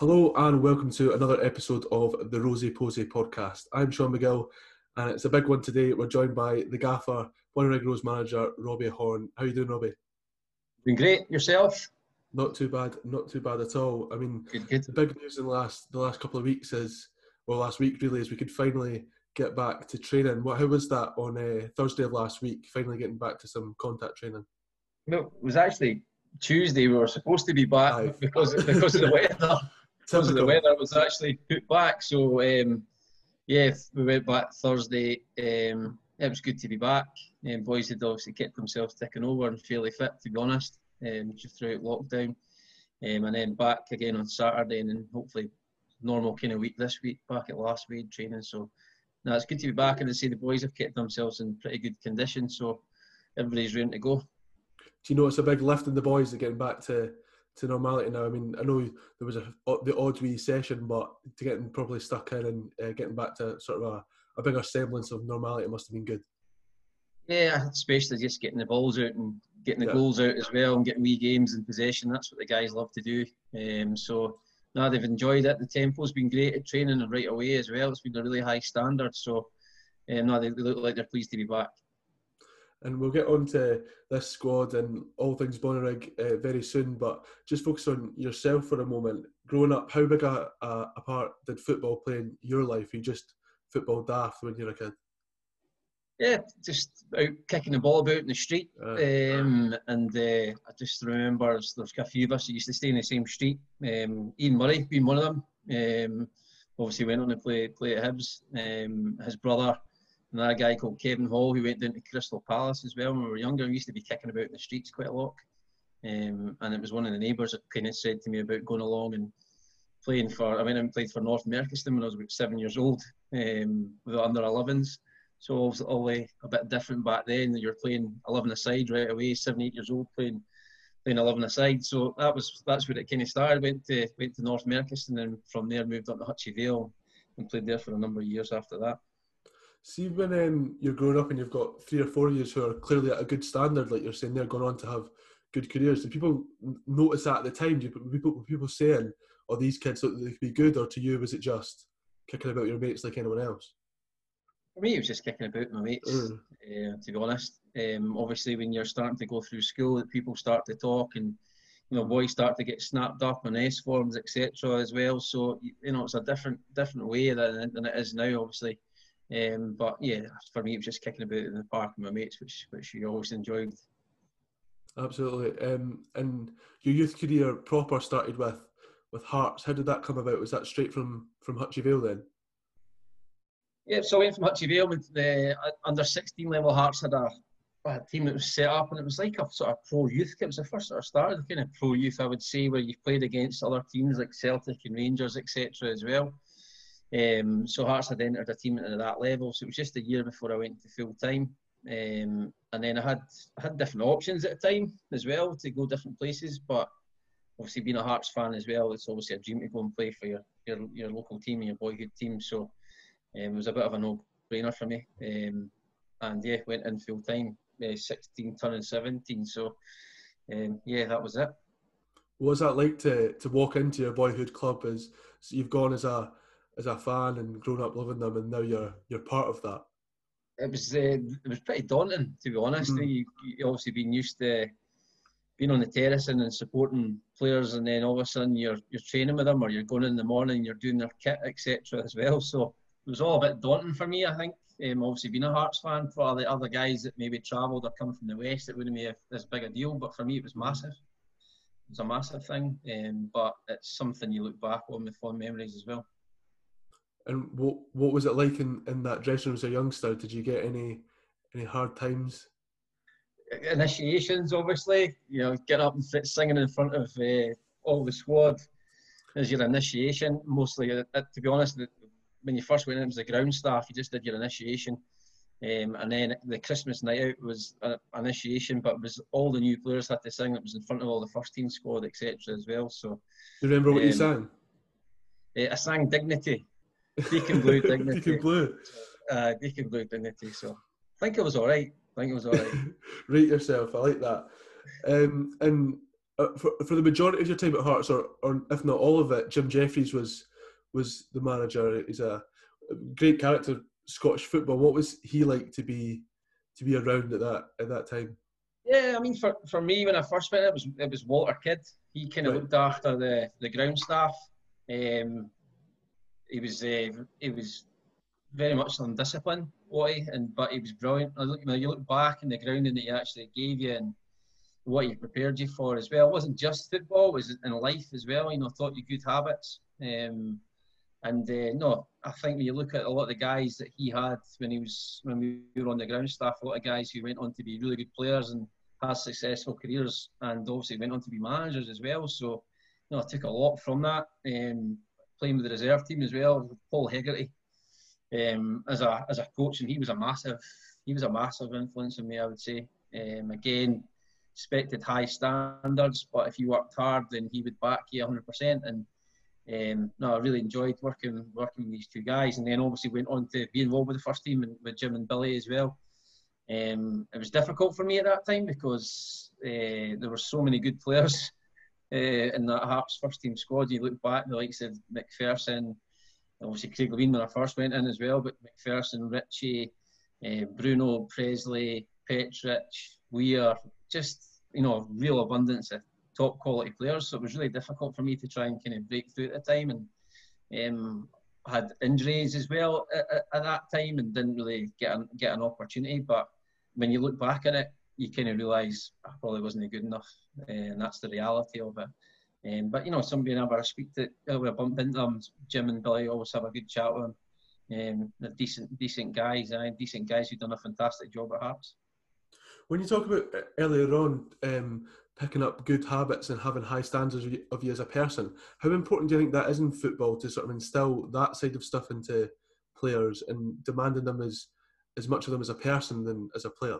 Hello and welcome to another episode of the Rosie Posey podcast. I'm Sean McGill and it's a big one today. We're joined by the gaffer, Bonnyrigg Rose manager, Robbie Horn. How are you doing, Robbie? Doing great. Yourself? Not too bad. Not too bad at all. I mean, good. The big news in the last couple of weeks is, well, last week really, is we could finally get back to training. How was that on Thursday of last week, finally getting back to some contact training? No, it was actually Tuesday. We were supposed to be back because of the weather. Because of the weather, was actually put back. So, yeah, we went back Thursday. It was good to be back. Boys had obviously kept themselves ticking over and fairly fit, to be honest, just throughout lockdown. And then back again on Saturday, and then hopefully normal kind of week this week, back at last week training. So, no, it's good to be back. And I see the boys have kept themselves in pretty good condition. So, everybody's ready to go. Do you know it's a big lift in the boys, they're getting back to normality now? I mean, I know there was the odd wee session, but to getting properly stuck in and getting back to sort of a bigger semblance of normality must have been good. Yeah, especially just getting the balls out and getting the goals out as well, and getting wee games in possession. That's what the guys love to do. So, they've enjoyed it. The tempo's been great at training and right away as well. It's been a really high standard. So, they look like they're pleased to be back. And we'll get on to this squad and all things Bonnyrigg very soon, but just focus on yourself for a moment. Growing up, how big a part did football play in your life? Are you just football daft when you were a kid? Yeah, just out kicking the ball about in the street. I just remember there's a few of us who used to stay in the same street. Ian Murray being one of them. Obviously went on to play at Hibs. His brother, another guy called Kevin Hall, who went down to Crystal Palace as well when we were younger. We used to be kicking about in the streets quite a lot. And it was one of the neighbours that kind of said to me about going along and playing for... I went and played for North Merkiston when I was about 7 years old, with the under-11s. So obviously a bit different back then. You're playing 11-a-side right away, 7, 8 years old, playing 11-a-side. So that's where it kind of started. Went to North Merkiston and from there moved up to Hutchie Vale and played there for a number of years after that. See, when you're growing up and you've got 3 or 4 years who are clearly at a good standard, like you're saying, they're going on to have good careers. Do people notice that at the time? Were people saying, oh, these kids look like they could be good, or to you, was it just kicking about your mates like anyone else? For me, it was just kicking about my mates, to be honest. Obviously, when you're starting to go through school, people start to talk and, boys start to get snapped up on S forms, etc. as well. So, it's a different way than it is now, obviously. But yeah, for me it was just kicking about in the park with my mates, which you always enjoyed. Absolutely. And your youth career proper started with Hearts. How did that come about? Was that straight from Hutchie Vale then? Yeah, so I went from Hutchie Vale with the under 16 level. Hearts had a team that was set up, and it was like a sort of pro youth. It was the first sort of started kind of pro youth, I would say, where you played against other teams like Celtic and Rangers, etc. as well. So Hearts had entered a team at that level, so it was just a year before I went to full time, and then I had different options at the time as well to go different places. But obviously being a Hearts fan as well, it's obviously a dream to go and play for your local team and your boyhood team. So it was a bit of a no-brainer for me, and yeah, went in full time, 16 turning 17. So yeah, that was it. What was that like to walk into your boyhood club as so you've gone as a fan and grown up loving them, and now you're part of that? It was pretty daunting, to be honest. Mm-hmm. You obviously been used to being on the terrace and supporting players, and then all of a sudden you're training with them, or you're going in the morning, you're doing their kit, etc. as well. So it was all a bit daunting for me, I think. Obviously being a Hearts fan, for the other guys that maybe travelled or come from the West, it wouldn't be as big a deal, but for me it was massive. It was a massive thing, but it's something you look back on with fond memories as well. And what was it like in that dressing room as a youngster? Did you get any hard times? Initiations, obviously. Getting up and singing in front of all the squad is your initiation. Mostly, to be honest, when you first went in, it was the ground staff. You just did your initiation. And then the Christmas night out was an initiation, but it was all the new players had to sing. It was in front of all the first-team squad, etc. as well. So, do you remember what you sang? I sang Dignity. Deacon Blue Dignity. Deacon Blue Dignity. So I think it was all right. I think it was all right. Rate yourself. I like that. And for the majority of your time at Hearts, or if not all of it, Jim Jefferies was the manager. He's a great character, Scottish football. What was he like to be around at that time? Yeah, I mean, for me, when I first went, it was Walter Kidd. He kind of looked after the ground staff. He was very much undisciplined, but he was brilliant. You look back in the grounding that he actually gave you and what he prepared you for as well. It wasn't just football; it was in life as well. You know, taught you good habits. I think when you look at a lot of the guys that he had when we were on the ground staff, a lot of guys who went on to be really good players and had successful careers, and obviously went on to be managers as well. So, you know, I took a lot from that. Playing with the reserve team as well, Paul Hegarty as a coach, and he was a massive influence on me, I would say. Again, expected high standards, but if you worked hard, then he would back you 100%. And I really enjoyed working with these two guys, and then obviously went on to be involved with the first team and with Jim and Billy as well. It was difficult for me at that time because there were so many good players in that Hearts first team squad. You look back, the likes of McPherson, obviously Craig Levein when I first went in as well, but McPherson, Ritchie, Bruno, Presley, Petrich, Weir, just, you know, a real abundance of top quality players. So it was really difficult for me to try and kind of break through at the time, and had injuries as well at that time, and didn't really get an opportunity. But when you look back at it, you kind of realise I probably wasn't good enough, and that's the reality of it. But you know, somebody and I speak to, I bump into them. Jim and Billy, always have a good chat with them. They're decent guys, and decent guys who've done a fantastic job at Hearts. When you talk about earlier on, picking up good habits and having high standards of you as a person, how important do you think that is in football to sort of instill that side of stuff into players and demanding them as much of them as a person than as a player?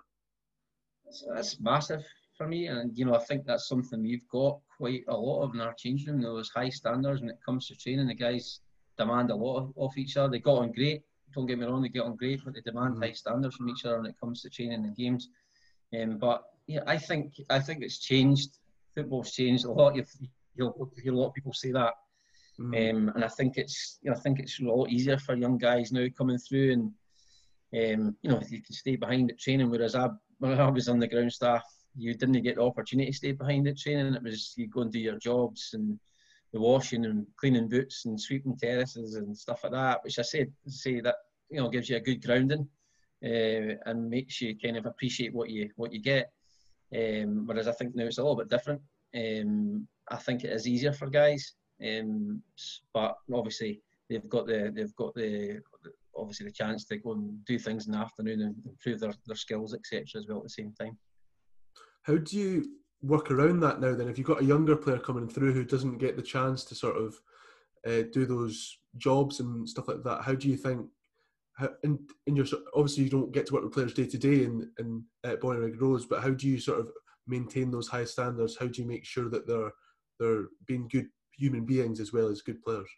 So that's massive for me, and you know, I think that's something we've got quite a lot of in our change room. Those high standards when it comes to training, the guys demand a lot off each other. They got on great, don't get me wrong, they get on great, but they demand high standards from each other when it comes to training and games. But yeah, I think it's changed. Football's changed a lot. You'll hear a lot of people say that, and I think it's a lot easier for young guys now coming through, and you know, you can stay behind at training, whereas when I was on the ground staff, you didn't get the opportunity to stay behind at training. It was you go and do your jobs and the washing and cleaning boots and sweeping terraces and stuff like that, which I say that, you know, gives you a good grounding and makes you kind of appreciate what you get. Whereas I think now it's a little bit different. I think it is easier for guys, but obviously they've got the chance to go and do things in the afternoon and improve their skills, etc. as well at the same time. How do you work around that now then? If you've got a younger player coming through who doesn't get the chance to sort of do those jobs and stuff like that, how do you think? In your, obviously you don't get to work with players day to day in at Bonnyrigg Rose, but how do you sort of maintain those high standards? How do you make sure that they're being good human beings as well as good players?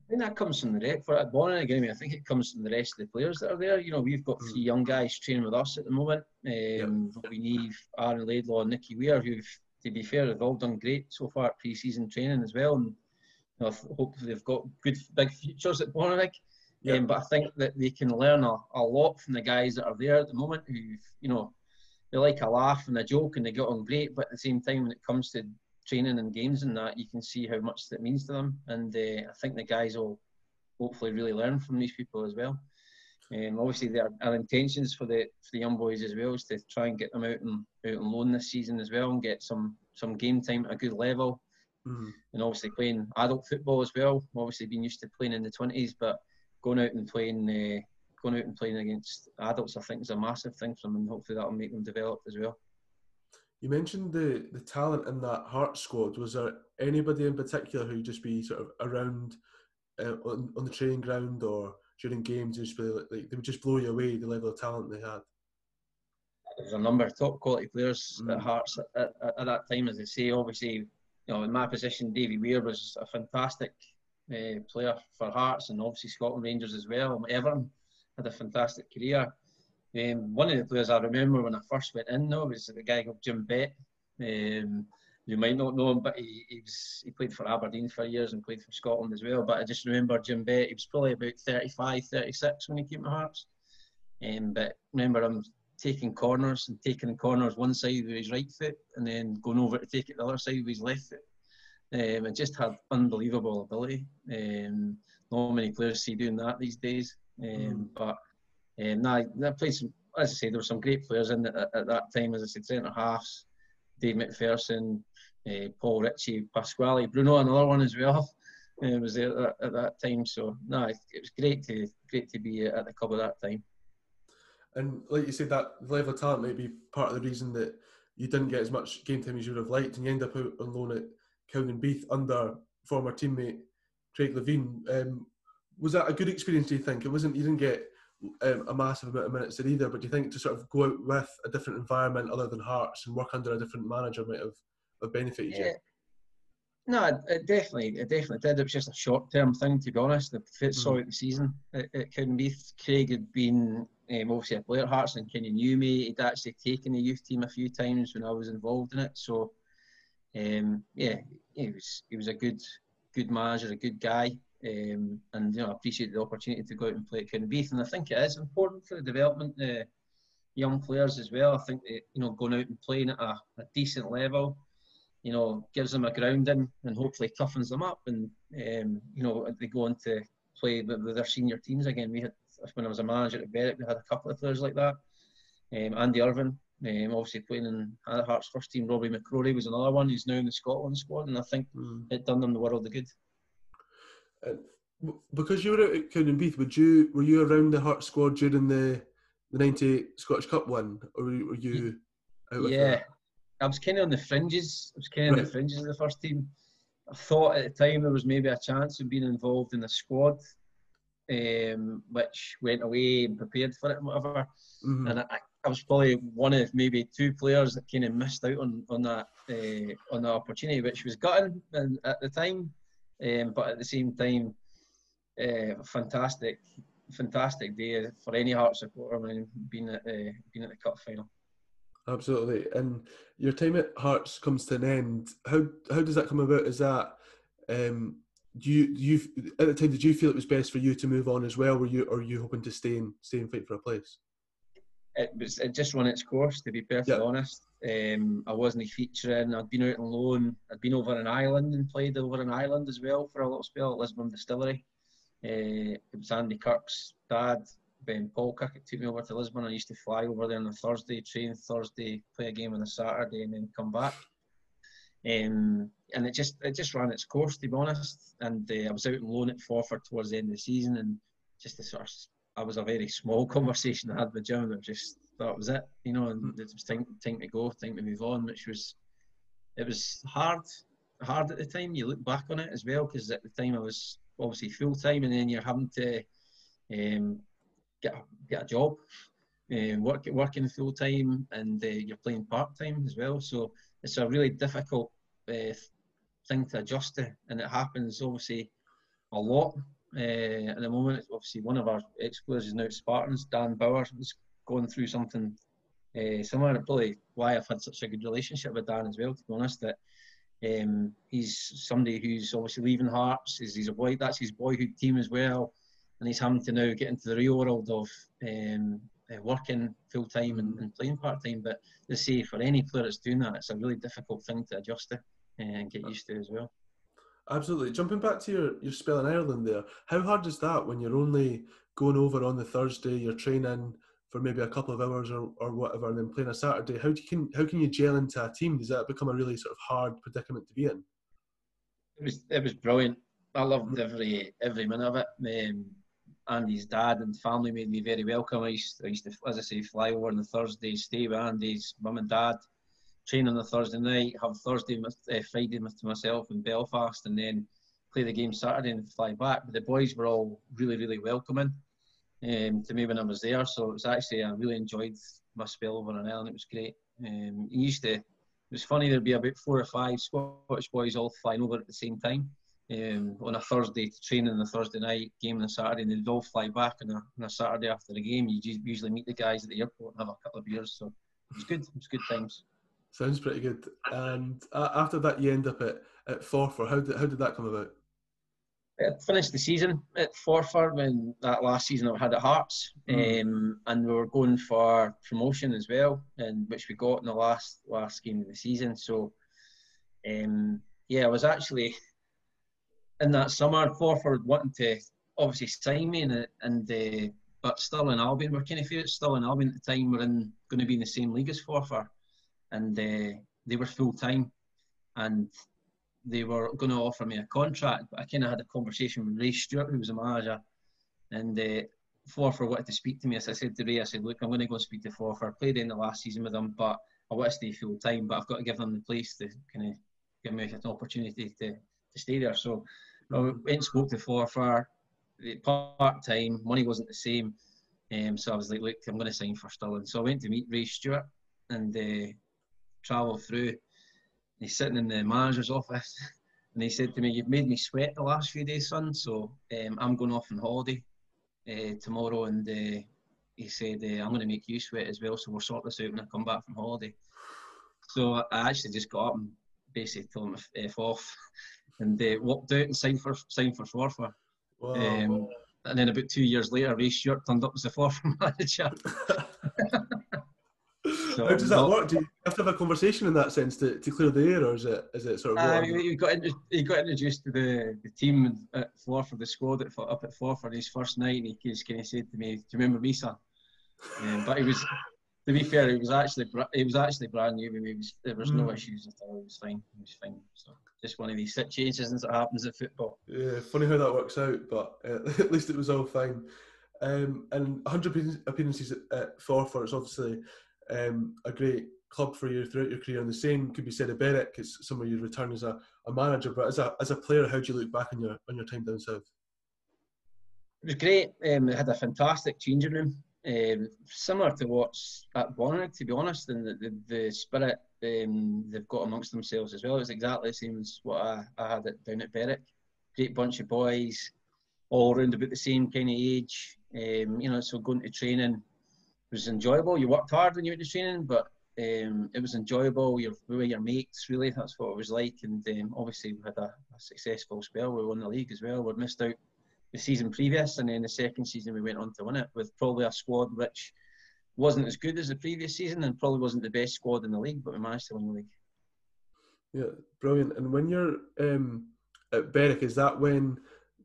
I think that comes from the rep for at Bonnyrigg. I mean, I think it comes from the rest of the players that are there. You know, we've got three young guys training with us at the moment. Robbie Neve, Aaron Laidlaw, and Nicky Weir, who, to be fair, have all done great so far at pre-season training as well, and you know, hopefully they've got good big futures at Bonnyrigg. Yep. But I think that they can learn a lot from the guys that are there at the moment, who, you know, they like a laugh and a joke and they get on great, but at the same time when it comes to training and games and that, you can see how much that means to them, and I think the guys will hopefully really learn from these people as well. Obviously our intentions for the young boys as well is to try and get them out on loan this season as well and get some game time at a good level, and obviously playing adult football as well. Obviously being used to playing in the 20s, but going out and playing against adults, I think, is a massive thing for them, and hopefully that will make them develop as well. You mentioned the talent in that Hearts squad. Was there anybody in particular who just be sort of around on the training ground or during games, just really, like, they would just blow you away, the level of talent they had? There's a number of top quality players at Hearts at that time, as they say. Obviously, you know, in my position, Davy Weir was a fantastic player for Hearts, and obviously Scotland Rangers as well. Everton had a fantastic career. One of the players I remember when I first went in, though, was a guy called Jim Bett, you might not know him, but he played for Aberdeen for years and played for Scotland as well. But I just remember Jim Bett, he was probably about 35, 36 when he came to Hearts. But remember him taking corners and taking corners one side with his right foot and then going over to take it the other side with his left foot. And just had unbelievable ability. Not many players see doing that these days. But played some, as I said, there were some great players in at that time, as I said, centre halves, Dave McPherson, Paul Ritchie, Pasquale, Bruno, another one as well, was there at that time. So, it was great to be at the club at that time. And like you said, that level of talent might be part of the reason that you didn't get as much game time as you would have liked, and you end up out on loan at Cowdenbeath under former teammate Craig Levein. Was that a good experience, do you think? It wasn't, you didn't get a massive amount of minutes there either, but do you think to sort of go out with a different environment other than Hearts and work under a different manager might have benefited you? No, it definitely did. It was just a short-term thing, to be honest. The first saw it the season at Cowdenbeath. Craig had been obviously a player at Hearts and kind of knew me. He'd actually taken the youth team a few times when I was involved in it. So, he was a good manager, a good guy. And I appreciate the opportunity to go out and play at Cowdenbeath, and I think it is important for the development of young players as well. I think that, going out and playing at a decent level, gives them a grounding and hopefully toughens them up, and they go on to play with their senior teams again. We had, when I was a manager at Berwick, we had a couple of players like that. Andy Irvin, obviously playing in Hearts first team. Robbie McCrory was another one who's now in the Scotland squad, and I think it done them the world of good. Because you were out at Cowdenbeath, were you around the Hearts squad during the 98 Scottish Cup win, or were you out with that? I was kind of on the fringes. I was kind of on the fringes of the first team. I thought at the time there was maybe a chance of being involved in the squad, which went away and prepared for it and whatever. And I was probably one of maybe two players that kind of missed out on that opportunity, which was gutting at the time. But at the same time, fantastic day for any Hearts supporter, being at the cup final. Absolutely. And your time at Hearts comes to an end. How does that come about? Is that at the time, did you feel it was best for you to move on as well? Were you hoping to stay and fight for a place? It just run its course, to be perfectly honest. I wasn't featuring. I'd been out on loan. I'd been over in Ireland and played over in Ireland as well for a little spell at Lisbon Distillery. It was Andy Kirk's dad, Ben Paul Kirk, that took me over to Lisbon. I used to fly over there on a Thursday, train Thursday, play a game on a Saturday, and then come back. And it just ran its course, to be honest. And I was out on loan at Forfar towards the end of the season, and just the sort of. I was a very small conversation I had with Jim. It was just, that was it, and it was time to go, time to move on, which was, it was hard at the time. You look back on it as well, because at the time I was obviously full-time, and then you're having to get a job, working full-time, and you're playing part-time as well. So it's a really difficult thing to adjust to, and it happens obviously a lot. At the moment, it's obviously one of our ex-players is now at Spartans, Dan Bauer, is going through something similar. And probably why I've had such a good relationship with Dan as well, to be honest, that he's somebody who's obviously leaving Hearts. He's a boy, that's his boyhood team as well, and he's having to now get into the real world of working full-time and playing part-time. But they say for any player that's doing that, it's a really difficult thing to adjust to and get used to as well. Absolutely. Jumping back to your spell in Ireland there, how hard is that when you're only going over on the Thursday, you're training for maybe a couple of hours or whatever, and then playing a Saturday? How can you gel into a team? Does that become a really sort of hard predicament to be in? It was brilliant. I loved every minute of it. Andy's dad and family made me very welcome. I used to, as I say, fly over on the Thursday, stay with Andy's mum and dad, train on a Thursday night, have Friday to myself in Belfast, and then play the game Saturday and fly back. But the boys were all really, really welcoming to me when I was there. So it was actually, I really enjoyed my spell over in Ireland. It was great. It was funny, there'd be about 4 or 5 Scottish boys all flying over at the same time on a Thursday, training on a Thursday night, game on a Saturday, and they'd all fly back on a Saturday after the game. You usually meet the guys at the airport and have a couple of beers. So it was good times. Sounds pretty good. And after that, you end up at Forfar. How did that come about? I finished the season at Forfar when that last season I had at Hearts, and we were going for promotion as well, and which we got in the last game of the season. So, I was actually in that summer Forfar wanting to obviously sign me, and but Stirling Albion were kind of favourites. Stirling Albion at the time were going to be in the same league as Forfar, and they were full time, and they were going to offer me a contract, but I kind of had a conversation with Ray Stewart, who was the manager, and Forfar wanted to speak to me. As I said to Ray, I said, look, I'm going to go speak to Forfar. I played in the last season with them, but I want to stay full time, but I've got to give them the place to kind of give me an opportunity to stay there. So I went and spoke to Forfar, part-time, money wasn't the same, so I was like, look, I'm going to sign for Stirling. So I went to meet Ray Stewart and travel through. He's sitting in the manager's office and he said to me, you've made me sweat the last few days, son, so I'm going off on holiday tomorrow, and he said, I'm going to make you sweat as well, so we'll sort this out when I come back from holiday. So I actually just got up and basically told him to F off and walked out and signed for Forfar. Wow. And then about 2 years later, Ray Stewart turned up as the Forfar manager. So how does that work? Do you have to have a conversation in that sense to clear the air, or is it sort of? He got introduced to the team at Forfar, the squad up at Forfar his first night, and he just kind of said to me, "Do you remember me, son?" But he was, to be fair, he was actually brand new. There was no issues at all. He was fine. So just one of these situations that happens at football. Yeah, funny how that works out, but at least it was all fine. And 100 appearances at Forfar. It's obviously a great club for you throughout your career, and the same could be said of Berwick. It's somewhere you return as a manager, but as a player, how do you look back on your time down south? It was great. They had a fantastic changing room, similar to what's at Bonnyrigg, to be honest, and the spirit they've got amongst themselves as well. It's exactly the same as what I had down at Berwick. Great bunch of boys, all around about the same kind of age. So going to training, it was enjoyable. You worked hard when you went to training, but it was enjoyable. We were your mates, really. That's what it was like. And obviously, we had a successful spell. We won the league as well. We'd missed out the season previous, and then the second season we went on to win it with probably a squad which wasn't as good as the previous season and probably wasn't the best squad in the league, but we managed to win the league. Yeah, brilliant. And when you're at Berwick, is that when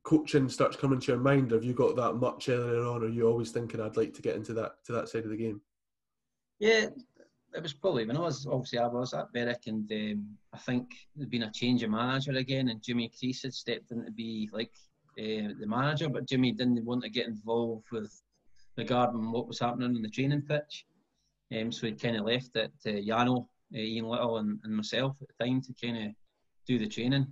coaching starts coming to your mind? Have you got that much earlier on, or are you always thinking, I'd like to get into that side of the game? Yeah, it was probably when I was at Berwick, and I think there'd been a change of manager again, and Jimmy Crease had stepped in to be like the manager, but Jimmy didn't want to get involved with regarding what was happening on the training pitch, so he kind of left it to Yano, Ian Little and myself at the time to kind of do the training.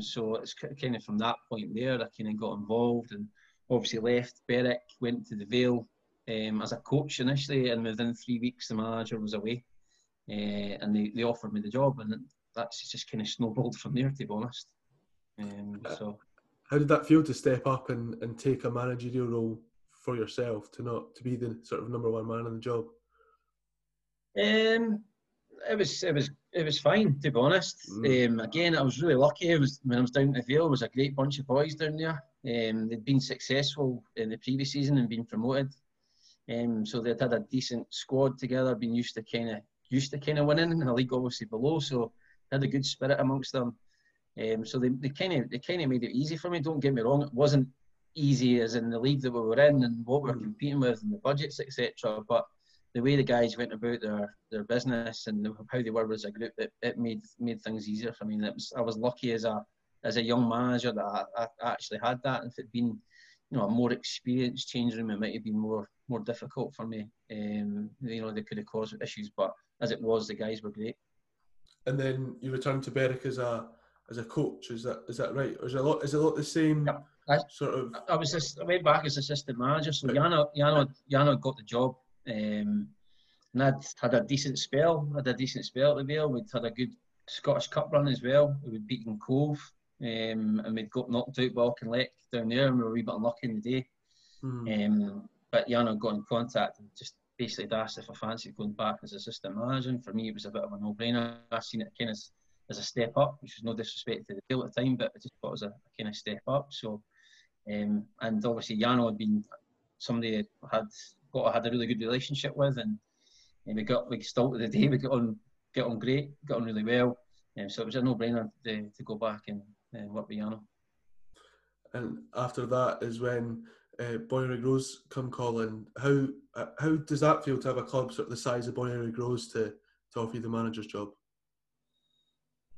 So it's kind of from that point there I kind of got involved, and obviously left Berwick, went to the Vale as a coach initially, and within 3 weeks the manager was away, and they offered me the job, and that's just kind of snowballed from there, to be honest. So how did that feel to step up and take a managerial role for yourself, to be the sort of number one man on the job? It was fine, to be honest. Again, I was really lucky. When I was down at the Vale, it was a great bunch of boys down there. They'd been successful in the previous season and been promoted, so they'd had a decent squad together, been used to kind of winning in the league, obviously below. So they had a good spirit amongst them. So they kind of made it easy for me. Don't get me wrong, it wasn't easy as in the league that we were in and what we were competing with and the budgets, etc. But the way the guys went about their business and how they were as a group, it made things easier for me. And I was lucky as a young manager that I actually had that. If it'd been, a more experienced change room, it might have been more difficult for me. They could have caused issues, but as it was, the guys were great. And then you returned to Berwick as a coach. Is that right? Or is it a lot the same? Yeah. I went back as assistant manager. So Yano got the job. And I'd had a decent spell. I had a decent spell at the Vale. We'd had a good Scottish Cup run as well. We'd beaten Cove, and we'd got knocked out by Auchinleck down there, and we were a wee bit unlucky in the day. But Yano got in contact and just basically asked if I fancied going back as assistant manager, and for me it was a bit of a no-brainer. I seen it kind of as a step up, which was no disrespect to the deal at the time, but I just thought it was a kind of step up. So, and obviously Yano had been somebody I had a really good relationship with, and we still to the day we got on great, got on really well. So it was a no-brainer to go back and work with Yano. And after that is when Bonnyrigg Rose come calling. How does that feel to have a club sort of the size of Bonnyrigg Rose to offer you the manager's job?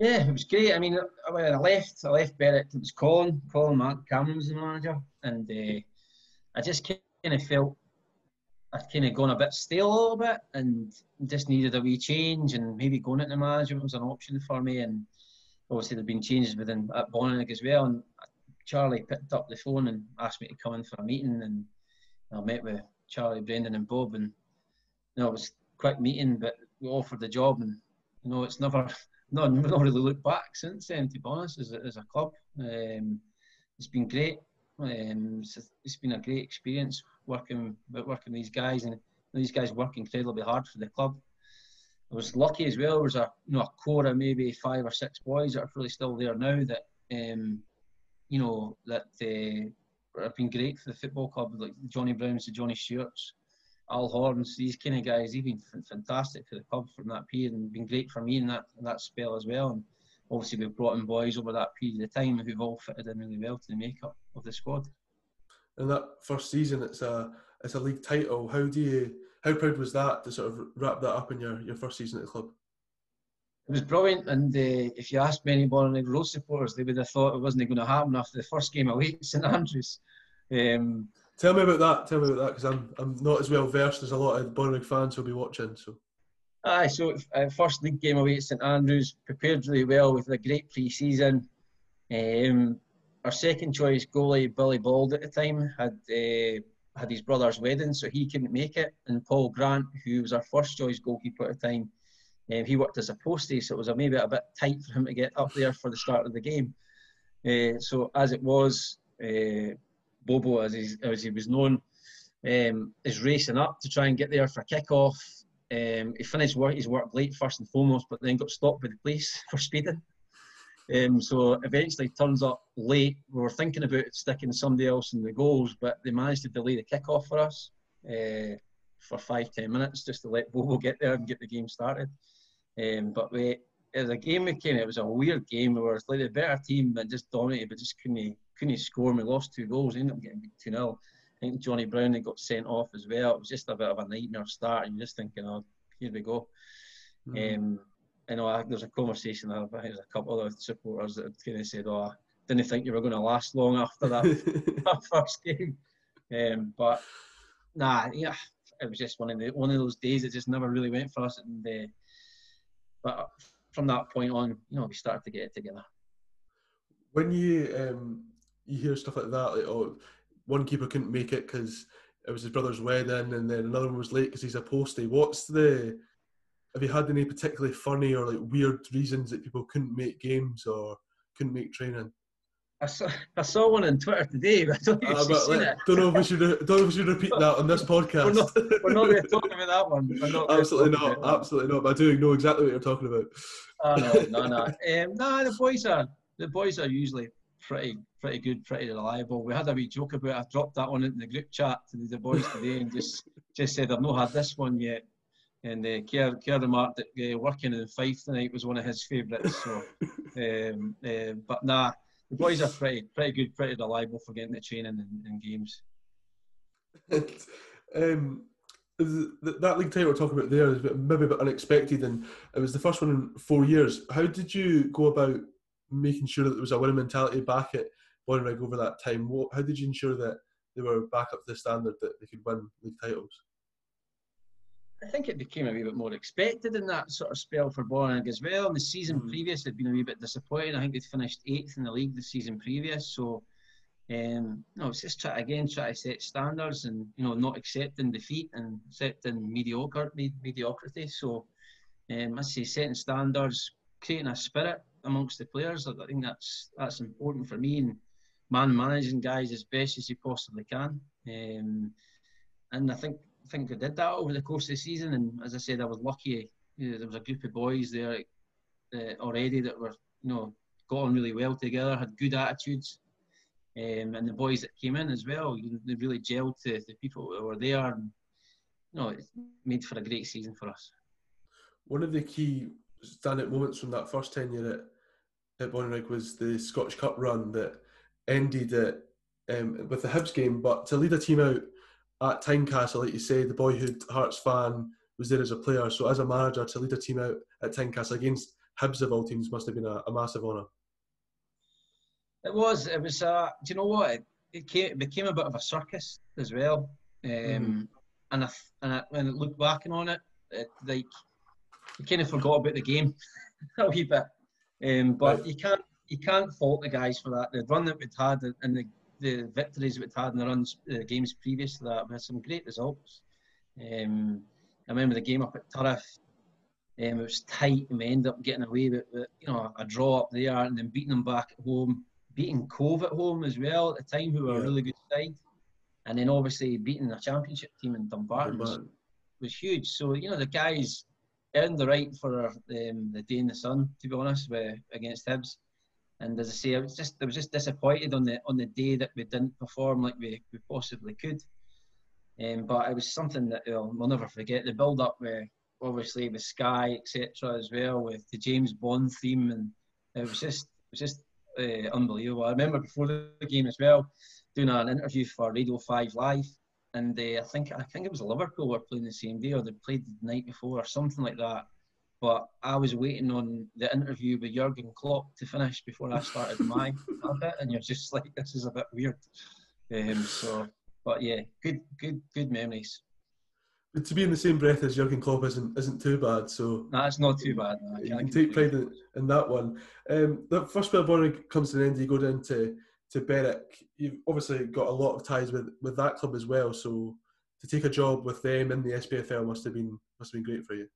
Yeah, it was great. I mean, when I left Berwick, it was Colin Cameron was the manager, and I just kind of felt I'd kind of gone a bit stale a little bit, and just needed a wee change, and maybe going into management was an option for me. And obviously there'd been changes within at Bonnyrigg as well, and Charlie picked up the phone and asked me to come in for a meeting, and I met with Charlie, Brendan and Bob, and it was a quick meeting, but we offered the job, and it's never, not really looked back since then, to be honest, as a club. It's been great. It's been a great experience working with these guys, and these guys work incredibly hard for the club. I was lucky as well. There was a core of maybe 5 or 6 boys that are probably still there now that have been great for the football club, like Johnny Browns, the Johnny Stewarts, Al Horns, these kind of guys. They've been fantastic for the club from that period, and been great for me in that spell as well. And obviously we've brought in boys over that period of time who've all fitted in really well to the makeup of the squad. And that first season, it's a league title. How proud was that to sort of wrap that up in your first season at the club? It was brilliant, and if you asked many Bonnyrigg Rose supporters, they would have thought it wasn't going to happen after the first game away at St Andrews. Tell me about that, because I'm not as well versed as a lot of Bonnyrigg fans who'll be watching. So, first league game away at St Andrews, prepared really well with a great pre-season. Our second choice goalie, Billy Bald, at the time had his brother's wedding, so he couldn't make it, and Paul Grant, who was our first choice goalkeeper at the time, he worked as a postie, so it was maybe a bit tight for him to get up there for the start of the game. So as it was, Bobo, as he was known, is racing up to try and get there for a kick-off. He finished his work late first and foremost, but then got stopped by the police for speeding. So eventually turns up late. We were thinking about sticking somebody else in the goals, but they managed to delay the kick-off for us for 5-10 minutes just to let Bobo get there and get the game started. It was a weird game. We were like the better team, but just dominated, but just couldn't score. And we lost 2 goals. We ended up getting 2-0. I think Johnny Brown had got sent off as well. It was just a bit of a nightmare start, and you're just thinking, oh, here we go. There's a conversation. I think there's a couple of other supporters that kind of said, "Oh, I didn't think you were going to last long after that first game." It was just one of those days that just never really went for us. And but from that point on, we started to get it together. When you hear stuff like that, like, oh, one keeper couldn't make it because it was his brother's wedding, and then another one was late because he's a postie. Have you had any particularly funny or like weird reasons that people couldn't make games or couldn't make training? I saw one on Twitter today, but I don't know if you've seen it. Don't know if we should repeat that on this podcast. We're not really talking about that one. Absolutely not. But I do know exactly what you're talking about. The boys are usually pretty good, pretty reliable. We had a wee joke about it. I dropped that one in the group chat to the boys today and just said I've not had this one yet. And Keir remarked that working in Fife tonight was one of his favourites. So, the boys are pretty good, pretty reliable for getting the training and games. That league title we're talking about there is maybe a bit unexpected, and it was the first one in 4 years. How did you go about making sure that there was a winning mentality back at Bonnyrigg over that time? How did you ensure that they were back up to the standard that they could win league titles? I think it became a wee bit more expected in that sort of spell for Bonnyrigg as well. And the season previous had been a wee bit disappointing. I think they'd finished 8th in the league the season previous. So, it's just try to set standards and, not accepting defeat and accepting mediocrity. So, I'd say setting standards, creating a spirit amongst the players. I think that's important for me, and managing guys as best as you possibly can. And I think think I did that over the course of the season. And as I said, I was lucky. You know, there was a group of boys there already that were, you know, got on really well together, had good attitudes. And the boys that came in as well, they really gelled to the people that were there. And, you know, it made for a great season for us. One of the key standout moments from that first tenure at Bonnyrigg was the Scottish Cup run that ended at, with the Hibs game. But to lead a team out at Tyne Castle, like you say, the boyhood Hearts fan was there as a player. So as a manager, to lead a team out at Tyne Castle against Hibs of all teams must have been a massive honour. It was. It was. Do you know what? It became a bit of a circus as well. And when I look back on it, you kind of forgot about the game a wee bit. But you can't fault the guys for that. The run that we'd had and the victories we'd had in the runs, the games previous to that, we had some great results. I remember the game up at Turriff. It was tight, and we ended up getting away with a draw up there, and then beating them back at home, beating Cove at home as well at the time, who were a really good side, and then obviously beating a championship team in Dumbarton was huge. So the guys earned the right for the day in the sun, to be honest, against Hibs. And as I say, I was just disappointed on the day that we didn't perform like we possibly could. But it was something that we'll never forget. The build up where. Obviously with Sky, etc. as well, with the James Bond theme, and it was just unbelievable. I remember before the game as well, doing an interview for Radio 5 Live, and I think it was Liverpool were playing the same day, or they played the night before or something like that. But I was waiting on the interview with Jürgen Klopp to finish before I started mine. And you're just like, this is a bit weird. But yeah, good memories. But to be in the same breath as Jurgen Klopp isn't too bad. So that's not too bad. No. You can take pride in that one. The first bit of Bonnyrigg comes to an end. You go down to Berwick. You've obviously got a lot of ties with that club as well. So to take a job with them in the SPFL must have been great for you.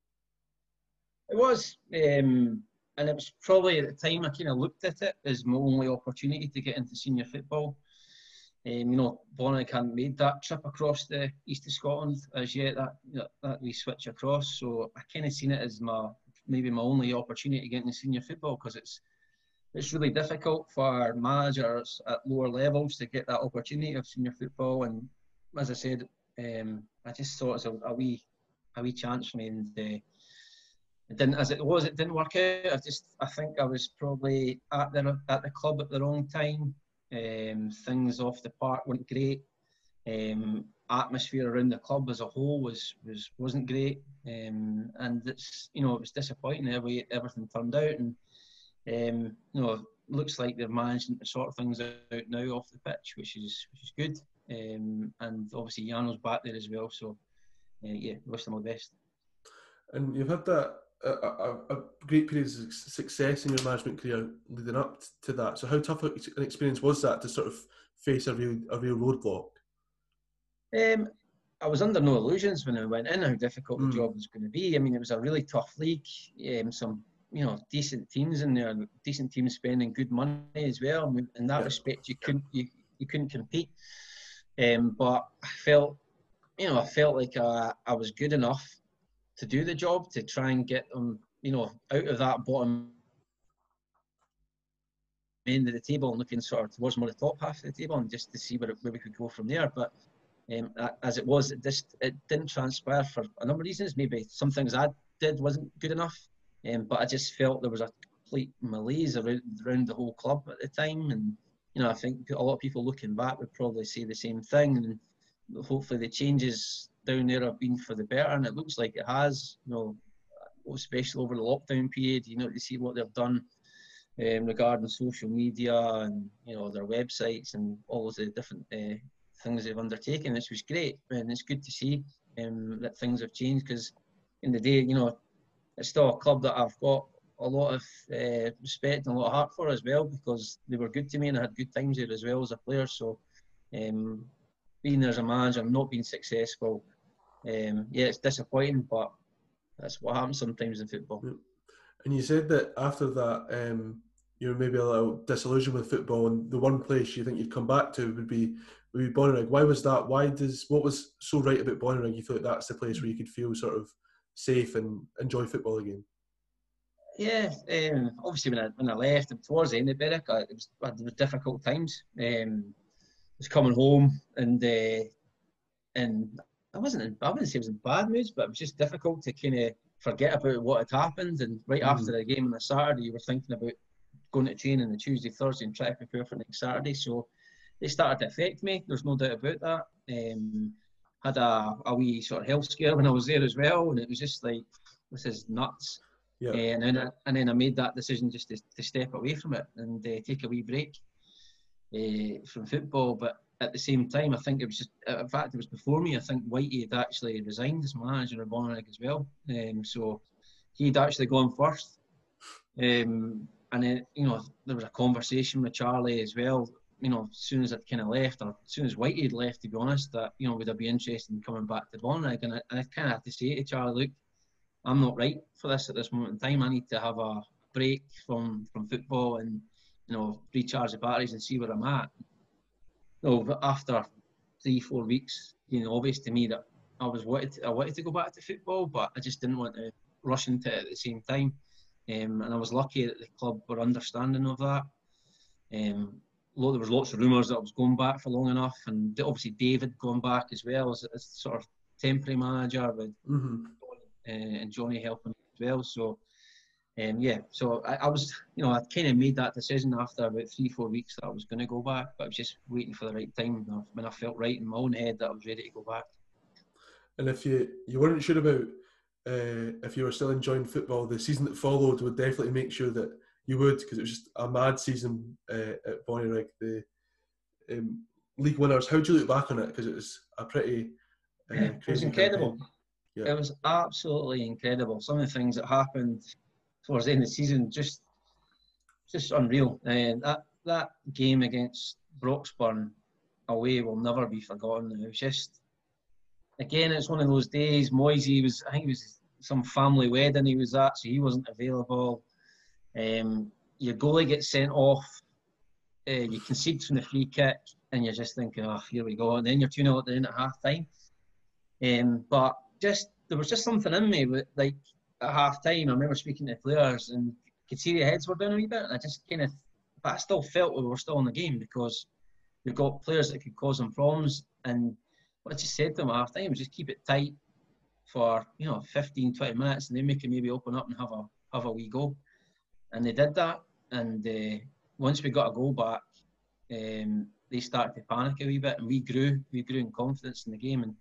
It was, and it was probably at the time I kind of looked at it as my only opportunity to get into senior football. Bonnyrigg hadn't made that trip across the east of Scotland as yet, that we switch across. So I kind of seen it as maybe my only opportunity to get into senior football, because it's really difficult for managers at lower levels to get that opportunity of senior football. And as I said, I just thought it was a wee chance for me, and it didn't work out. I think I was probably at the club at the wrong time. Things off the park weren't great. Atmosphere around the club as a whole wasn't great, and it was disappointing the way everything turned out. And looks like they're managing to sort things out now off the pitch, which is good. And obviously Yano's back there as well, so wish them all the best. And you've had that a great period of success in your management career leading up to that. So how tough an experience was that to sort of face a real roadblock? I was under no illusions when I went in how difficult the job was going to be. I mean, it was a really tough league. Some decent teams in there, decent teams spending good money as well. In that respect, you couldn't compete. But I felt like I was good enough to do the job, to try and get them, out of that bottom end of the table and looking sort of towards more the top half of the table, and just to see where we could go from there. But as it was, it didn't transpire for a number of reasons. Maybe some things I did wasn't good enough, but I just felt there was a complete malaise around the whole club at the time. And I think a lot of people looking back would probably say the same thing. And hopefully the changes down there have been for the better, and it looks like it has, especially over the lockdown period, you see what they've done regarding social media and, their websites and all of the different things they've undertaken. This was great, and it's good to see that things have changed, because in the day, it's still a club that I've got a lot of respect and a lot of heart for as well, because they were good to me and I had good times there as well as a player. So being there as a manager, not being successful, it's disappointing, but that's what happens sometimes in football. And you said that after that, you were maybe a little disillusioned with football, and the one place you think you'd come back to would be with Bonnyrigg. Why was that? What was so right about Bonnyrigg? You feel like that's the place where you could feel sort of safe and enjoy football again? Yeah, obviously when I left towards the end of Berwick, it was difficult times. I was coming home and I wouldn't say I was in bad moods, but it was just difficult to kind of forget about what had happened. And right after the game on the Saturday, you were thinking about going to train on the Tuesday, Thursday, and try to prepare for next Saturday. So they started to affect me. There's no doubt about that. Had a wee sort of health scare when I was there as well, and it was just like, this is nuts. Yeah. And then I made that decision just to step away from it and take a wee break from football. But at the same time, I think it was just, in fact, it was before me. I think Whitey had actually resigned as manager of Bonnyrigg as well. So he'd actually gone first. And then, there was a conversation with Charlie as well. As soon as I'd kind of left, or as soon as Whitey had left, to be honest, that, would I be interested in coming back to Bonnyrigg? And I kind of had to say to Charlie, look, I'm not right for this at this moment in time. I need to have a break from football and, recharge the batteries and see where I'm at. But after 3-4 weeks, obvious to me that I wanted to go back to football, but I just didn't want to rush into it at the same time. And I was lucky that the club were understanding of that. There was lots of rumours that I was going back for long enough, and obviously David going back as well as sort of temporary manager with and Johnny helping as well. So, I was, I kind of made that decision after about 3-4 weeks that I was going to go back, but I was just waiting for the right time when I felt right in my own head that I was ready to go back. And if you weren't sure about if you were still enjoying football, the season that followed would definitely make sure that you would, because it was just a mad season at Bonnyrigg, the league winners. How do you look back on it? Because it was a pretty crazy. It was incredible. Yeah. It was absolutely incredible. Some of the things that happened towards the end of the season, just unreal. That game against Broxburn away will never be forgotten. It was just, again, it's one of those days. Moisey was, I think it was some family wedding he was at, so he wasn't available. Your goalie gets sent off. You concede from the free kick, and you're just thinking, oh, here we go. And then you're 2-0 at the end at half time. But there was just something in me, like at half time, I remember speaking to the players and could see their heads were down a wee bit. And I just but I still felt we were still in the game because we've got players that could cause them problems. And what I just said to them at half time was just keep it tight for 15, 20 minutes, and then we can maybe open up and have a wee go. And they did that. And once we got a goal back, they started to panic a wee bit, and we grew in confidence in the game. And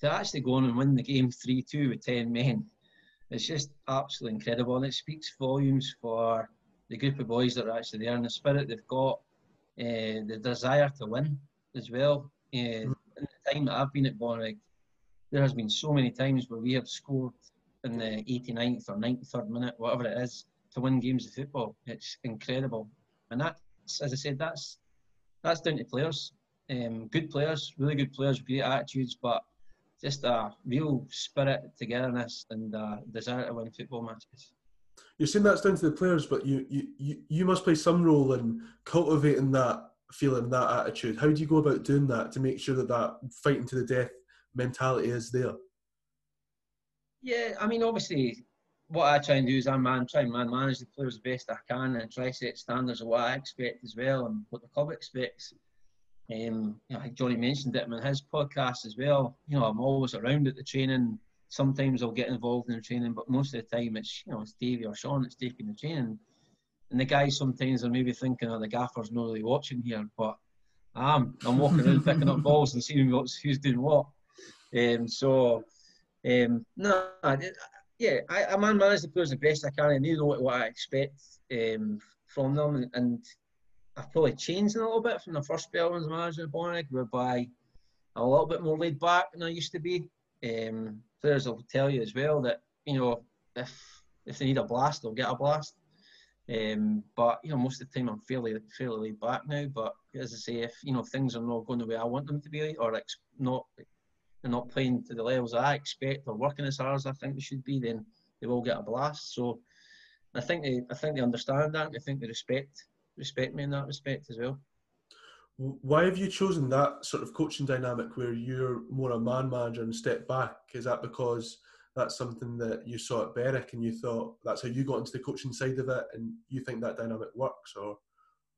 to actually go on and win the game 3-2 with 10 men, it's just absolutely incredible. And it speaks volumes for the group of boys that are actually there and the spirit they've got, the desire to win as well. In the time that I've been at Bonnyrigg, there has been so many times where we have scored in the 89th or 93rd minute, whatever it is, to win games of football. It's incredible. And that's, as I said, that's down to players. Good players, really good players, great attitudes, but just a real spirit, togetherness, and desire to win football matches. You're saying that's down to the players, but you must play some role in cultivating that feeling, that attitude. How do you go about doing that to make sure that fighting to the death mentality is there? Yeah, I mean, obviously, what I try and do is I try and manage the players the best I can, and try to set standards of what I expect as well and what the club expects. I think Johnny mentioned it in his podcast as well. I'm always around at the training. Sometimes I'll get involved in the training, but most of the time it's it's Davey or Sean that's taking the training. And the guys sometimes are maybe thinking, the gaffer's not really watching here, but I'm walking around picking up balls and seeing who's doing what. I manage the players the best I can, and they know what I expect from them, and I've probably changed a little bit from the first spell as manager of Bonnyrigg, whereby I'm a little bit more laid back than I used to be. Players will tell you as well that, if they need a blast, they'll get a blast. But, most of the time I'm fairly laid back now. But as I say, if, things are not going the way I want them to be, or they're not playing to the levels I expect, or working as hard as I think they should be, then they will get a blast. So I think they understand that, and I think they respect me in that respect as well. Why have you chosen that sort of coaching dynamic where you're more a man manager and step back? Is that because that's something that you saw at Berwick and you thought that's how you got into the coaching side of it and you think that dynamic works? Or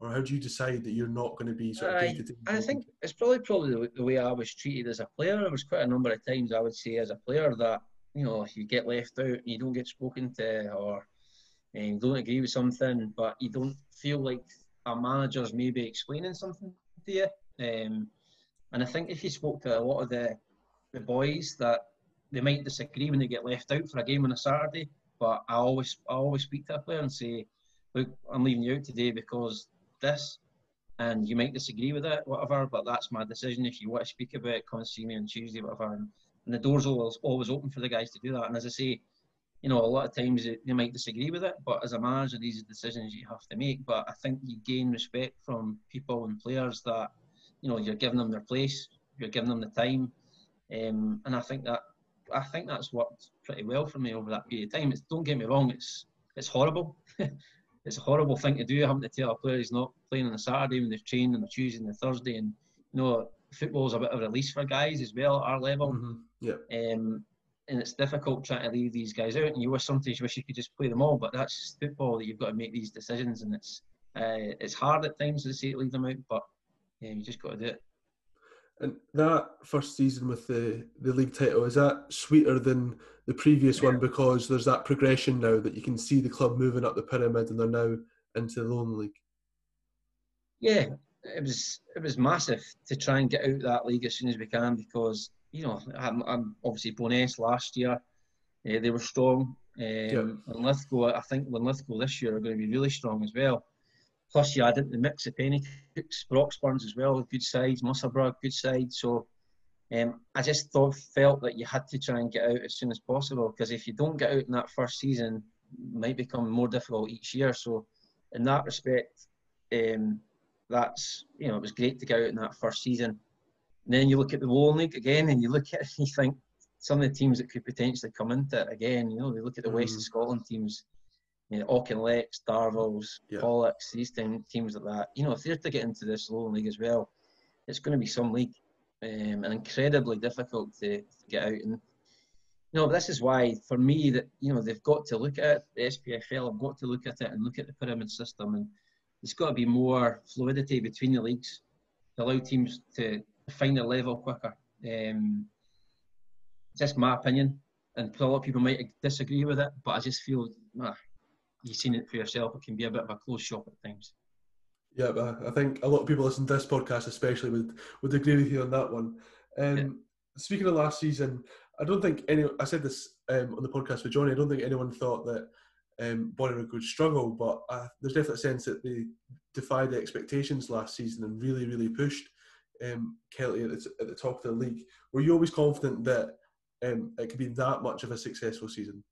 how do you decide that you're not going to be sort of day-to-day? I think it's probably the way I was treated as a player. There was quite a number of times I would say as a player that, you know, you get left out and you don't get spoken to, or you don't agree with something, but you don't feel like a manager's maybe explaining something to you. And I think if you spoke to a lot of the boys, that they might disagree when they get left out for a game on a Saturday, but I always speak to a player and say, look, I'm leaving you out today because this, and you might disagree with it, whatever, but that's my decision. If you want to speak about it, come and see me on Tuesday, whatever. And the door's always open for the guys to do that. And as I say, you know, a lot of times they might disagree with it, but as a manager, these are decisions you have to make. But I think you gain respect from people and players that, you know, you're giving them their place, you're giving them the time, and I think that's worked pretty well for me over that period of time. It's, don't get me wrong, it's horrible. It's a horrible thing to do, having to tell a player he's not playing on a Saturday when they've trained on a Tuesday and a Thursday. And, you know, football's a bit of a release for guys as well at our level. Mm-hmm. Yeah. And it's difficult trying to leave these guys out, and you sometimes wish you could just play them all, but that's just football, that you've got to make these decisions, and it's hard at times to say to leave them out, but yeah, you just got to do it. And that first season with the league title, is that sweeter than the previous one because there's that progression now that you can see the club moving up the pyramid and they're now into the loan league? Yeah, it was massive to try and get out of that league as soon as we can because, you know, I'm obviously Bonnyrigg last year. They were strong. And Lithgow, I think Lithgow this year are going to be really strong as well. Plus, you added the mix of Pennycooks, Broxburns as well, good sides, Musselburgh, good sides. So I just felt that you had to try and get out as soon as possible, because if you don't get out in that first season, it might become more difficult each year. So in that respect, that's, you know, it was great to get out in that first season. And then you look at the Lowland League again, and you look at it and you think some of the teams that could potentially come into it again, you know, they look at the West of Scotland teams. You know, Auchinleck, Darvilles, Pollocks, these teams like that. You know, if they're to get into this lower league as well, it's going to be some league, and incredibly difficult to get out. And you know, this is why for me that, you know, they've got to look at it. The SPFL have got to look at it and look at the pyramid system, and there's got to be more fluidity between the leagues to allow teams to find their level quicker. Just my opinion, and a lot of people might disagree with it, but I just feel. You've seen it for yourself, it can be a bit of a closed shop at times. Yeah, but I think a lot of people listening to this podcast especially would agree with you on that one. Speaking of last season, I said this on the podcast with Johnny, I don't think anyone thought that Bonnyrigg would struggle, but there's definitely a sense that they defied the expectations last season and really, really pushed Kelty at the top of the league. Were you always confident that it could be that much of a successful season?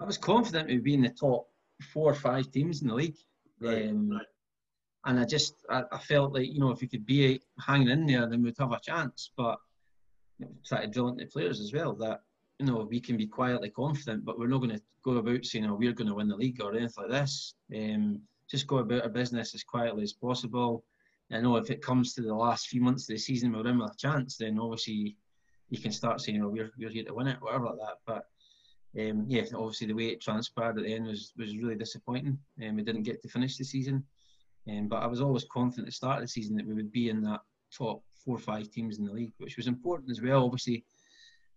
I was confident we'd be in the top 4 or 5 teams in the league. Right. And I felt like, you know, if we could be hanging in there, then we'd have a chance. But you know, try to drill into the players as well that, you know, we can be quietly confident, but we're not going to go about saying, oh, we're going to win the league or anything like this. Just go about our business as quietly as possible. And I know if it comes to the last few months of the season we're in with a chance, then obviously you can start saying, oh, we're here to win it, whatever like that. But yeah, obviously the way it transpired at the end was really disappointing. We didn't get to finish the season, but I was always confident at the start of the season that we would be in that top 4 or 5 teams in the league, which was important as well, obviously,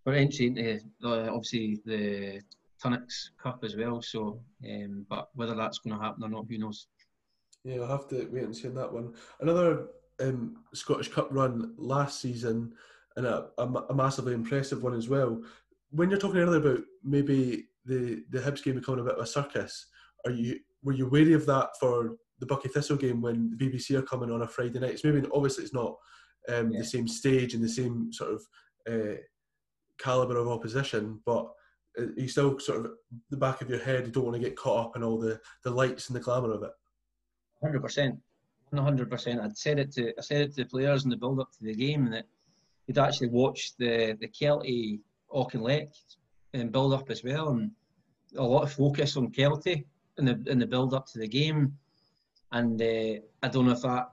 for entry into obviously the Tunnocks Cup as well. So, but whether that's going to happen or not, who knows? Yeah, I'll have to wait and see on that one. Another Scottish Cup run last season, and a massively impressive one as well. When you're talking earlier about maybe the Hibs game becoming a bit of a circus, were you wary of that for the Bucky Thistle game when the BBC are coming on a Friday night? It's maybe obviously it's not the same stage and the same sort of calibre of opposition, but you still sort of the back of your head, you don't want to get caught up in all the lights and the glamour of it. 100%. I said it to the players in the build up to the game that you'd actually watch the Kelty Auchinleck and build up as well, and a lot of focus on Kelty in the build up to the game, and I don't know if that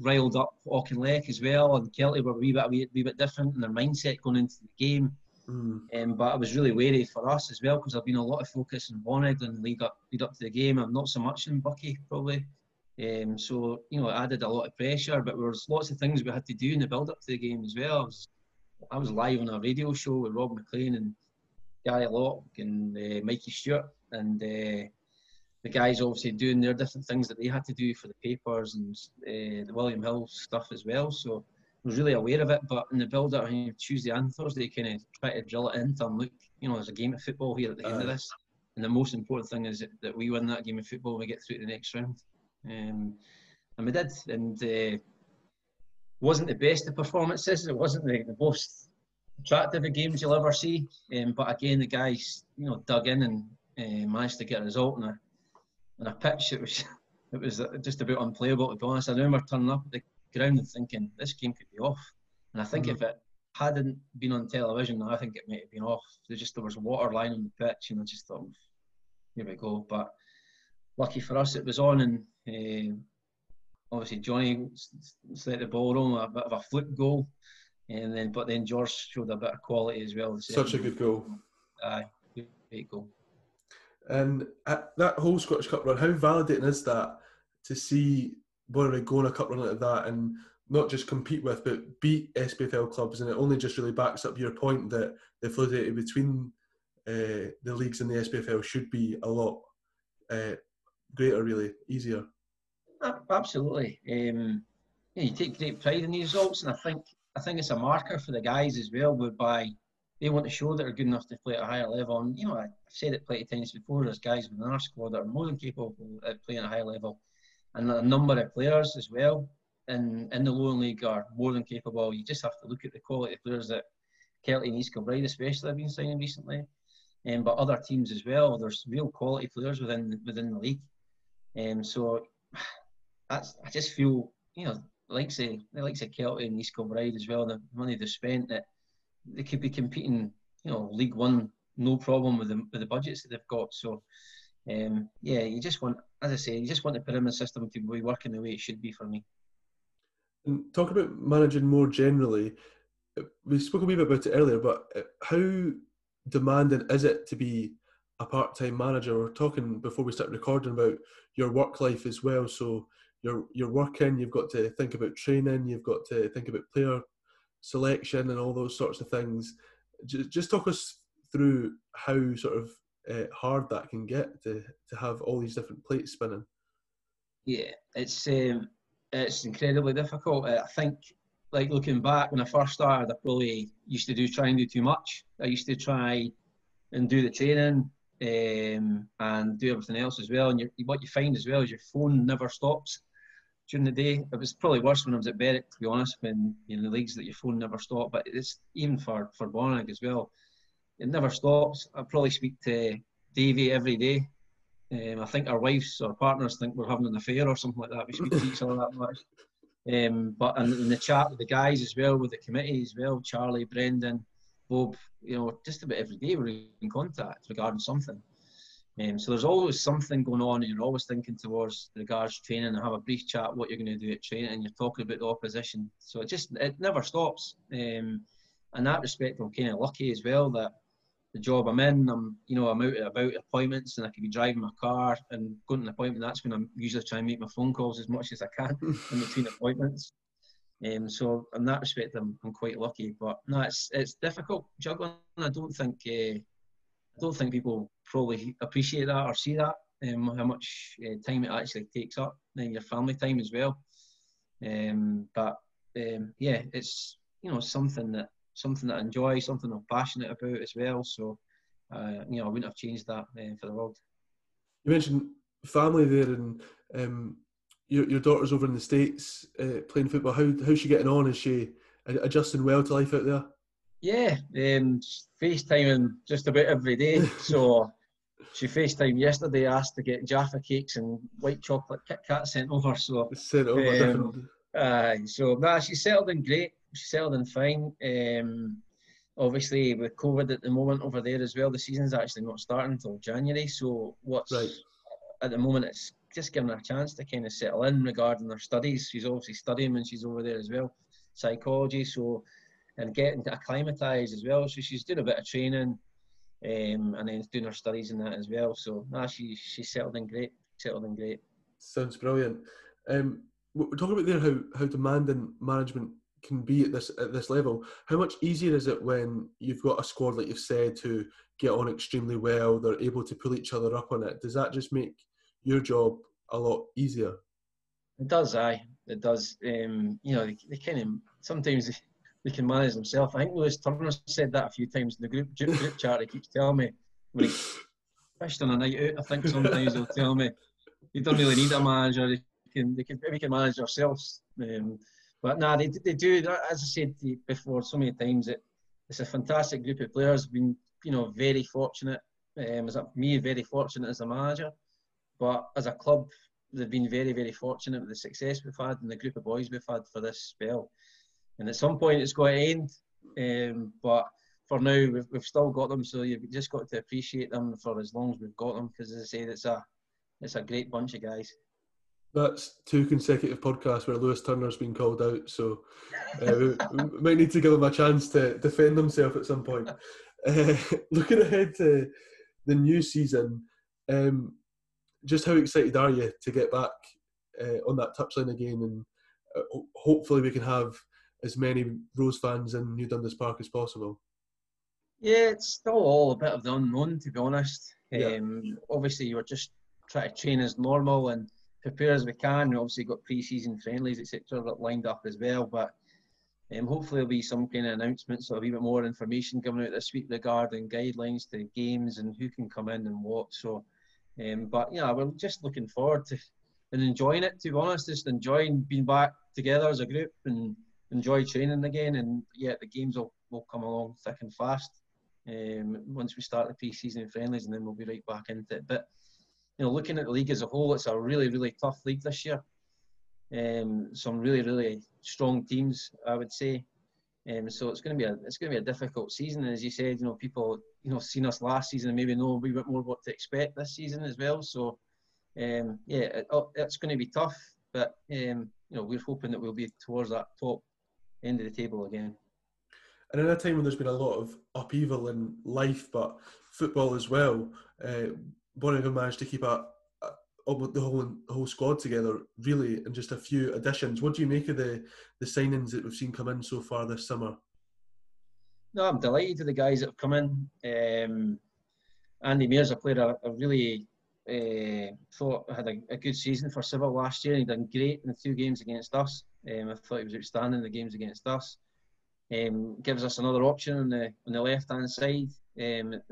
riled up Auchinleck as well, and Kelty were a wee bit different in their mindset going into the game. But I was really wary for us as well, because there's been a lot of focus on Bonnyrigg and lead up to the game, and not so much in Bucky probably. So, you know, it added a lot of pressure, but there was lots of things we had to do in the build-up to the game as well. I was live on a radio show with Rob McLean and Gary Locke and Mikey Stewart, and the guys obviously doing their different things that they had to do for the papers and the William Hill stuff as well. So I was really aware of it, but in the build-up, I mean, Tuesday and Thursday, kind of try to drill it into them. Look, you know, there's a game of football here at the end of this, and the most important thing is that we win that game of football and we get through to the next round. And we did, and wasn't the best of performances. It wasn't the most attractive of games you'll ever see, but again, the guys, you know, dug in and managed to get a result on a pitch. It was just about unplayable, to be honest. I remember turning up at the ground and thinking this game could be off, and I think if it hadn't been on television, I think it might have been off. There was water lying on the pitch, and I just thought, here we go. But lucky for us, it was on, and obviously Johnny set the ball on a bit of a fluke goal, but then George showed a bit of quality as well. Such a good goal. Great goal. And at that whole Scottish Cup run, how validating is that to see Bonnyrigg go on a cup run like that and not just compete with, but beat SPFL clubs? And it only just really backs up your point that the fluidity between the leagues and the SPFL should be a lot greater, really, easier. Absolutely. You take great pride in these results, and I think it's a marker for the guys as well, whereby they want to show that they're good enough to play at a higher level. And, you know, I've said it plenty of times before, there's guys within our squad that are more than capable of playing at a high level. And a number of players as well in the Lowland League are more than capable. You just have to look at the quality of players that Kelty and East Kilbride especially have been signing recently. But other teams as well, there's real quality players within the league. So I just feel, you know, like say Kelty and East Kilbride as well, the money they've spent, that they could be competing, you know, League One, no problem with the budgets that they've got. So, yeah, you just want, as I say, you just want the pyramid system to be working the way it should be for me. And talk about managing more generally. We spoke a wee bit about it earlier, but how demanding is it to be a part-time manager? We're talking before we start recording about your work life as well. So you're working, you've got to think about training, you've got to think about player selection and all those sorts of things. Just talk us through how sort of hard that can get to have all these different plates spinning. Yeah, it's incredibly difficult. I think, like, looking back when I first started, I probably used to try and do too much. I used to try and do the training and do everything else as well. And what you find as well is your phone never stops during the day. It was probably worse when I was at Berwick, to be honest, when in the leagues that your phone never stopped. But it's even for Bonnyrigg as well, it never stops. I probably speak to Davey every day. I think our wives or partners think we're having an affair or something like that. We speak to each other that much. But in the chat with the guys as well, with the committee as well, Charlie, Brendan, Bob, you know, just about every day we're in contact regarding something. So there's always something going on, and you're always thinking towards regards training, and have a brief chat what you're going to do at training, and you're talking about the opposition. So it never stops. In that respect, I'm kind of lucky as well that the job I'm in, I'm out and about appointments, and I could be driving my car and going to an appointment. That's when I'm usually trying to make my phone calls as much as I can in between appointments. So in that respect, I'm quite lucky. But no, it's difficult juggling. I don't think people probably appreciate that or see that, how much time it actually takes up, and your family time as well. Yeah, it's, you know, something that I enjoy, something I'm passionate about as well. So, you know, I wouldn't have changed that for the world. You mentioned family there, and your daughter's over in the States playing football. How's she getting on? Is she adjusting well to life out there? Yeah, FaceTiming just about every day. So she FaceTimed yesterday, asked to get Jaffa cakes and white chocolate Kit Kat sent over. Definitely. So she's settled in great. She's settled in fine. Obviously, with COVID at the moment over there as well, the season's actually not starting until January. So at the moment, it's just giving her a chance to kind of settle in regarding her studies. She's obviously studying when she's over there as well, psychology, so, and getting acclimatised as well. So she's doing a bit of training and then doing her studies and that as well. So, nah, she settled in great, Sounds brilliant. We're talking about there how demanding management can be at this level. How much easier is it when you've got a squad, like you've said, who get on extremely well, they're able to pull each other up on it? Does that just make your job a lot easier? It does, aye. It does. You know, they kind of, sometimes they can manage themselves. I think Lewis Turner said that a few times in the group chat. He keeps telling me, when he fished on a night out, I think sometimes he'll tell me, you don't really need a manager. We can manage ourselves. But no, they do. As I said before, so many times, it's a fantastic group of players. Been, you know, very fortunate. As me, very fortunate as a manager, but as a club, they've been very, very fortunate with the success we've had and the group of boys we've had for this spell. And at some point, it's going to end. But for now, we've still got them. So you've just got to appreciate them for as long as we've got them, because as I said, it's a great bunch of guys. That's two consecutive podcasts where Lewis Turner's been called out, so we might need to give him a chance to defend himself at some point. Looking ahead to the new season, just how excited are you to get back on that touchline again, and hopefully we can have as many Rose fans in New Dundas Park as possible? Yeah, it's still all a bit of the unknown, to be honest. Yeah. Obviously, you were just trying to train as normal and prepare as we can. We obviously got pre-season friendlies, etc., that lined up as well. But hopefully there'll be some kind of announcements or a wee bit more information coming out this week regarding guidelines to games and who can come in and what. So, but yeah, we're just looking forward to and enjoying it. To be honest, just enjoying being back together as a group and enjoy training again. And yeah, the games will come along thick and fast once we start the pre-season friendlies, and then we'll be right back into it. But you know, looking at the league as a whole, it's a really, really tough league this year. Some really, really strong teams, I would say. So it's going to be a difficult season. And as you said, you know, people, you know, seen us last season and maybe know a wee bit more what to expect this season as well. So yeah, it's going to be tough, but you know, we're hoping that we'll be towards that top end of the table again. And at a time when there's been a lot of upheaval in life, but football as well. Bonnyrigg managed to keep the whole squad together, really, and just a few additions. What do you make of the signings that we've seen come in so far this summer? No, I'm delighted with the guys that have come in. Andy Mears, a player I really thought had a good season for Civil last year. He done great in the two games against us. I thought he was outstanding in the games against us. Gives us another option on the left hand side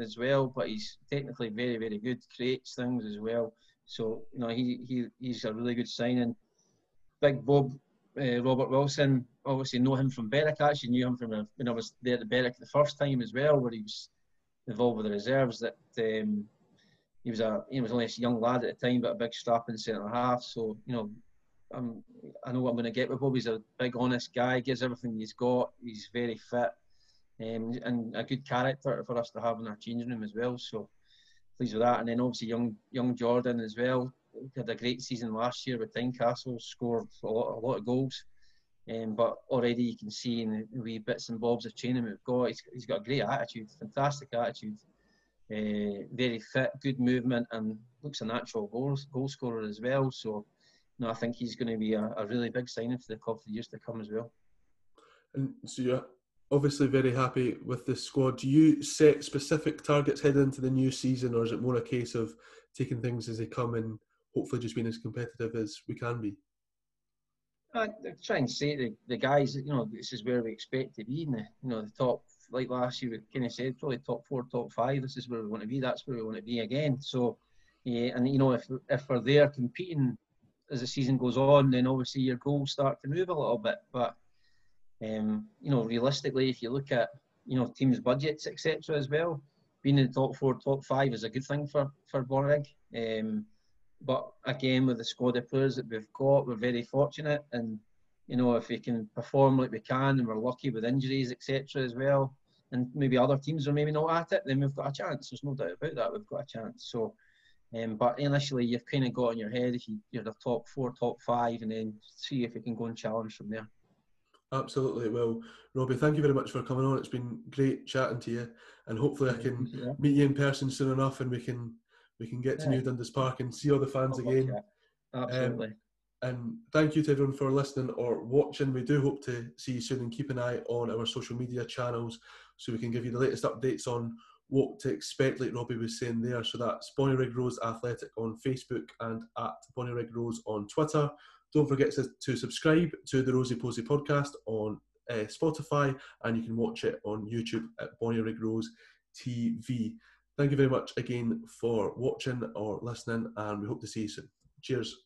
as well, but he's technically very, very good, creates things as well. So you know, he's a really good signing. Big Bob, Robert Wilson, obviously know him from Berwick. I actually knew him from when I was there at Berwick the first time as well, where he was involved with the reserves. That he was only a young lad at the time, but a big strapping centre half. So you know, I know what I'm going to get with Bob. He's a big, honest guy, gives everything he's got. He's very fit and a good character for us to have in our changing room as well. So pleased with that. And then obviously young Jordan as well. He had a great season last year with Tyne Castle, scored a lot of goals. But already you can see in the wee bits and bobs of training we've got, he's got a great attitude, fantastic attitude. Very fit, good movement, and looks a natural goal scorer as well. So no, I think he's going to be a really big signing for the club for years to come as well. And so you're obviously very happy with this squad. Do you set specific targets heading into the new season, or is it more a case of taking things as they come and hopefully just being as competitive as we can be? I try and say the guys, you know, this is where we expect to be in the, you know, the top, like last year, we kind of said, probably top four, top five. This is where we want to be. That's where we want to be again. So, yeah, and you know, if we're there competing as the season goes on, then obviously your goals start to move a little bit. But you know, realistically, if you look at, you know, teams' budgets, etc., as well, being in the top four, top five is a good thing for Bonnyrigg. But again, with the squad of players that we've got, we're very fortunate, and you know, if we can perform like we can, and we're lucky with injuries, etc., as well, and maybe other teams are maybe not at it, then we've got a chance. There's no doubt about that. We've got a chance. So But initially, you've kind of got in your head if you're the top four, top five, and then see if you can go and challenge from there. Absolutely. Well, Robbie, thank you very much for coming on. It's been great chatting to you, and hopefully I can meet you in person soon enough, and we can get to New Dundas Park and see all the fans again. Absolutely. And thank you to everyone for listening or watching. We do hope to see you soon, and keep an eye on our social media channels so we can give you the latest updates on what to expect, like Robbie was saying there. So that's Bonnyrigg Rose Athletic on Facebook and at Bonnyrigg Rose on Twitter. Don't forget to subscribe to the Rosie Posey podcast on Spotify, and you can watch it on YouTube at Bonnyrigg Rose TV. Thank you very much again for watching or listening, and we hope to see you soon. Cheers.